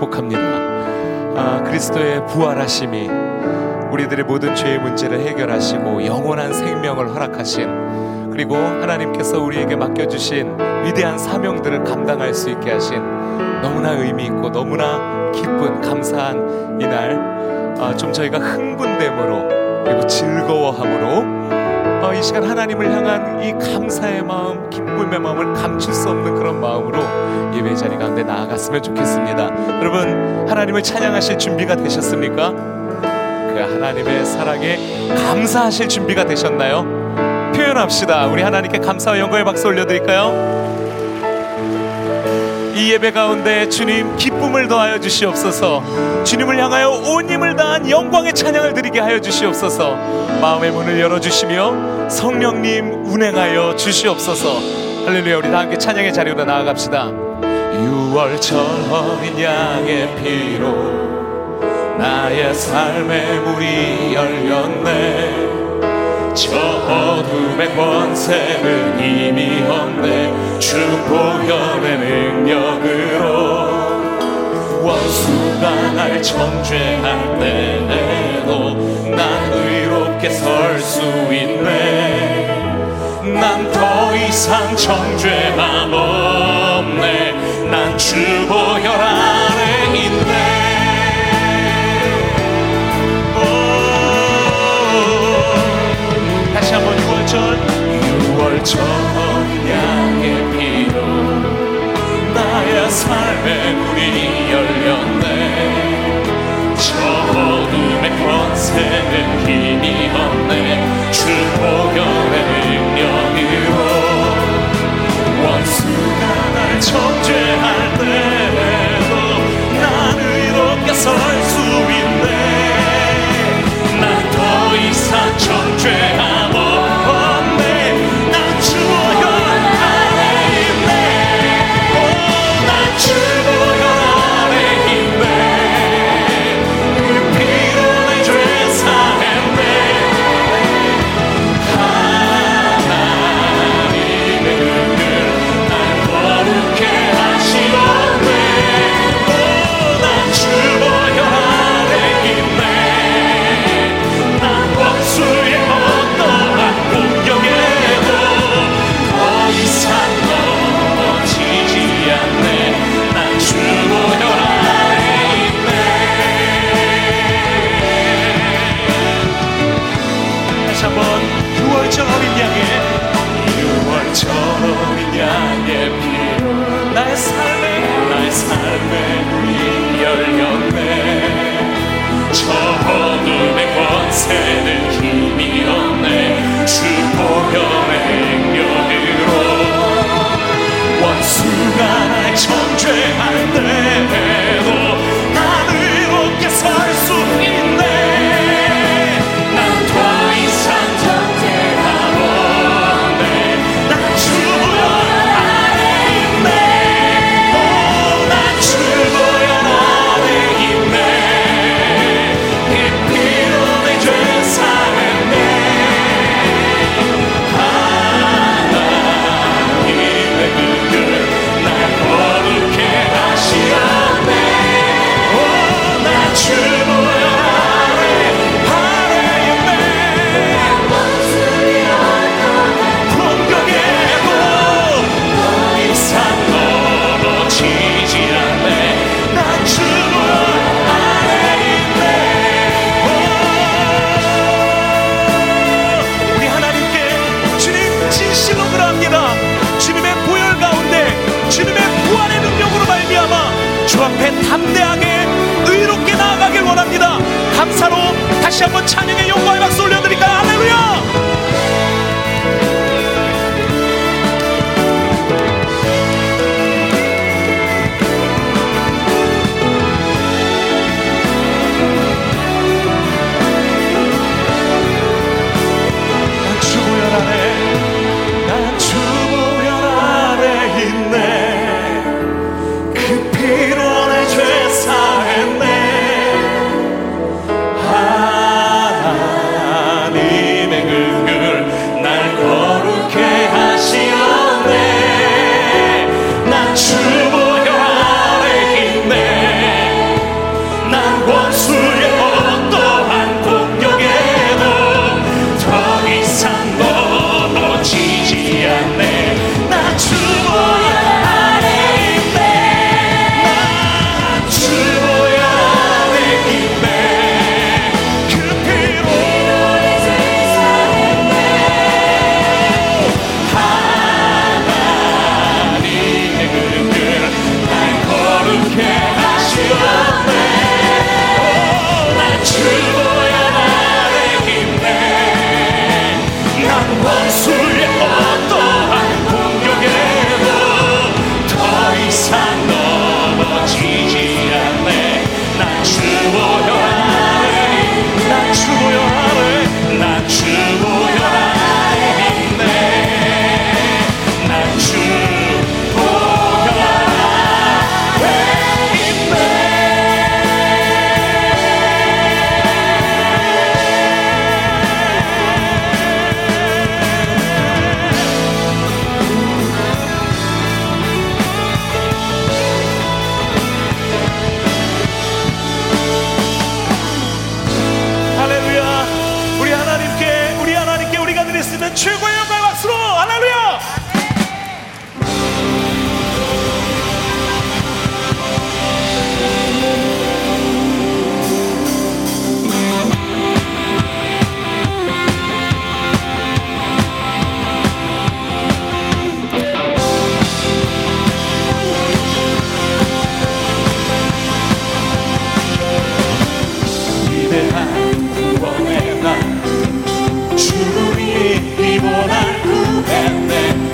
축복합니다. 그리스도의 부활하심이 우리들의 모든 죄의 문제를 해결하시고 영원한 생명을 허락하신, 그리고 하나님께서 우리에게 맡겨주신 위대한 사명들을 감당할 수 있게 하신 너무나 의미 있고 너무나 기쁜 감사한 이날, 좀 저희가 흥분됨으로 그리고 즐거워함으로 이 시간 하나님을 향한 이 감사의 마음, 기쁨의 마음을 감출 수 없는 그런 마음으로 예배 자리 가운데 나아갔으면 좋겠습니다. 여러분, 하나님을 찬양하실 준비가 되셨습니까? 그 하나님의 사랑에 감사하실 준비가 되셨나요? 표현합시다. 우리 하나님께 감사와 영광의 박수 올려드릴까요? 이 예배 가운데 주님 기쁨을 더하여 주시옵소서. 주님을 향하여 온 힘을 다한 영광의 찬양을 드리게 하여 주시옵소서. 마음의 문을 열어주시며 성령님 운행하여 주시옵소서. 할렐루야. 우리 다 함께 찬양의 자리로 나아갑시다. 6월철 어린 양의 피로 나의 삶의 문이 열렸네. 저 어둠의 권세는 이미 없네. 주 보혈의 능력으로 원수가 날 정죄할 때에도 난 의롭게 설 수 있네. 난 더 이상 정죄함 없네. 난 주 보혈 안에 있네. 다시 한번 6월절 양의 피로 나의 삶의 문이 열렸네. 저 어둠의 권세는 힘이 없네. 주 보혈의 능력으로 원수가 날 정죄할 때에도 난 의롭게 설 수 있네. 난 더 이상 정죄함 최고의 영광의 박수로 할렐루야.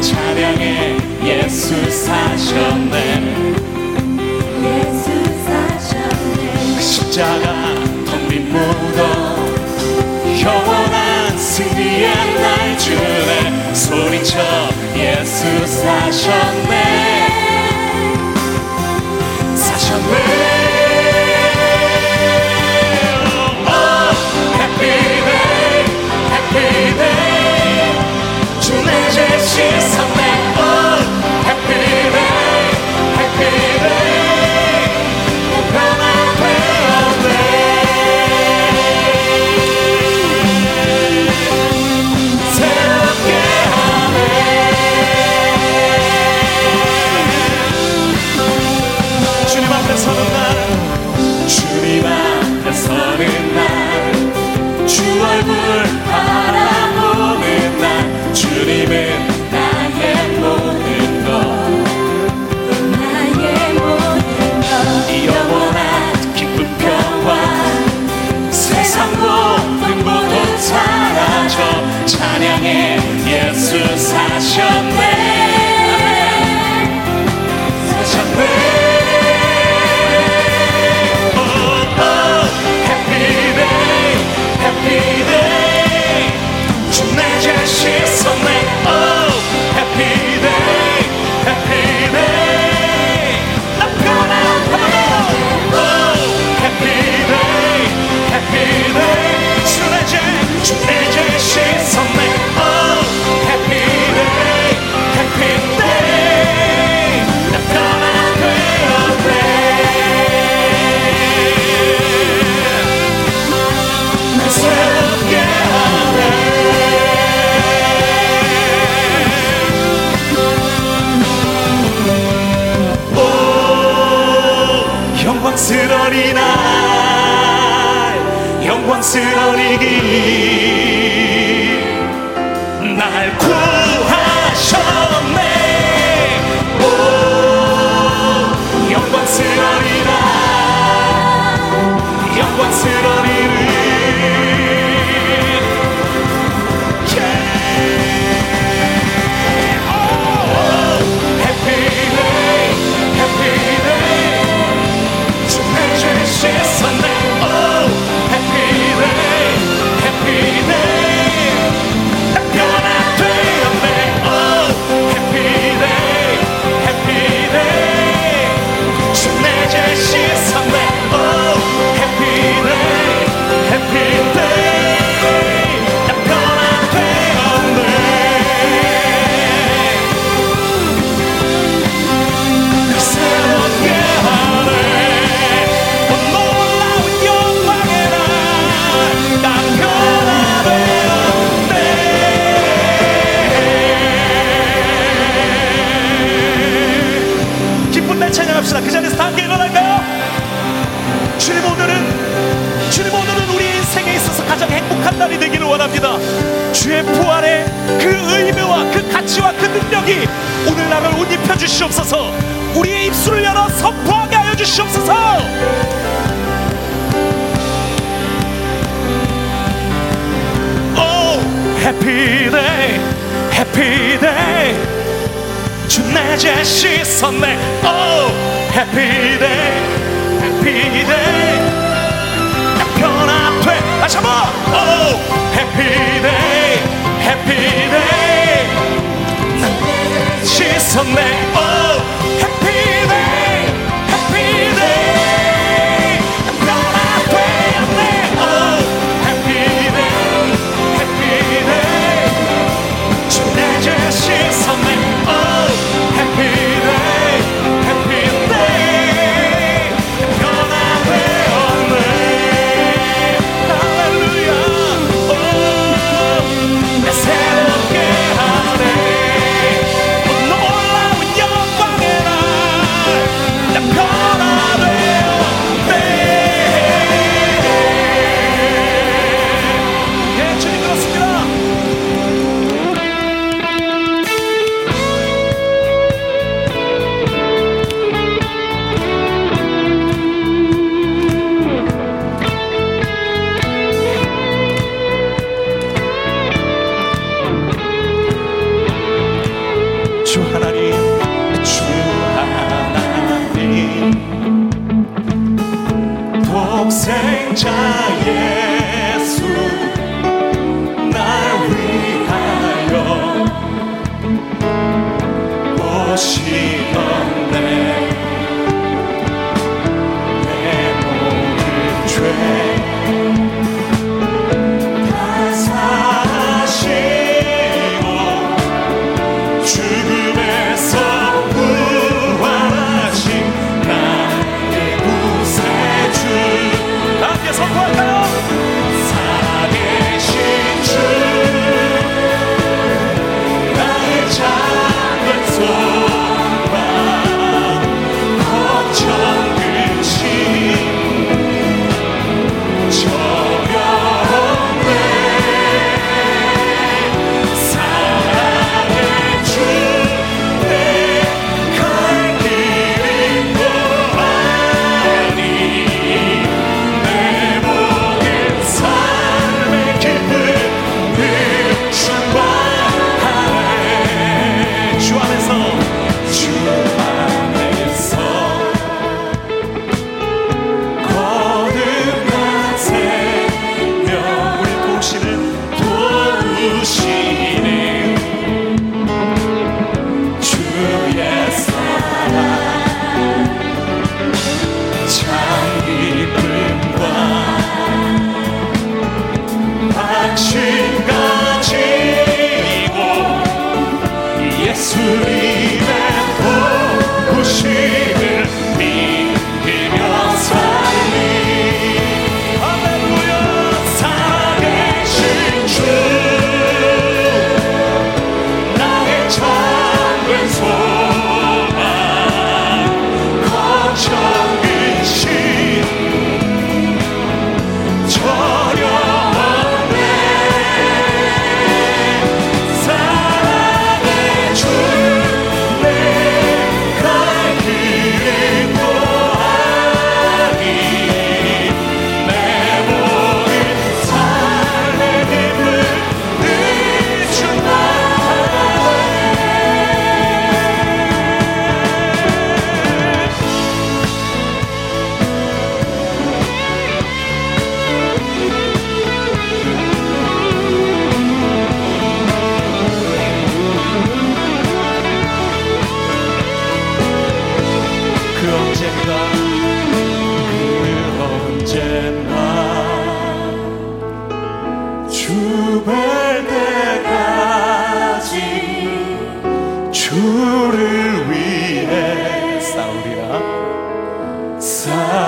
찬양에 예수 사셨네, 예수 사셨네. 그 십자가 텅 빈 무덤 영원한 승리의 날 주네. 소리쳐 예수 사셨네, 사셨네. 영광스러운 이날, 영광스러운 이 길, 날 구하셨네. 오, 영광스러운 이날, 영광스러운 이 길. Yeah. 오, 해피데이, 해피데이. She's on me. Oh, happy day, happy day. I'm gonna play on me. Oh, happy day, happy day. She's on me. Oh, happy day, happy day. I'm gonna play on me. She's on me. 찬양합시다. 그 자리에서 다 함께 일어날까요? 주님 오늘은 우리 인생에 있어서 가장 행복한 날이 되기를 원합니다. 주의 부활의 그 의미와 그 가치와 그 능력이 오늘 나를 옷 입혀주시옵소서. 우리의 입술을 열어 선포하게 하여 주시옵소서. Oh, happy day, happy day. 주 내 죄 씻었네. Oh, happy day, happy day. 나 변화돼. 다시 한번. Oh, happy day, happy day. 나 씻었네. Oh, happy day, happy day. 나 변화돼. Oh, happy day, happy day. 주 내 죄 씻었네. 새롭게 자 예수 날 위하여 오시던네 내 모든 죄 다 사시고 죽음에서 살아계신 주 나의 작은 소망 걱정 근심 저병에 사랑의 주 내 갈 길이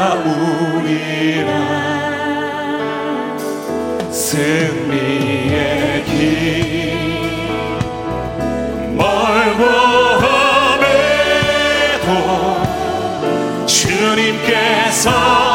보아니 승리의 길 멀고 험해도 주님께서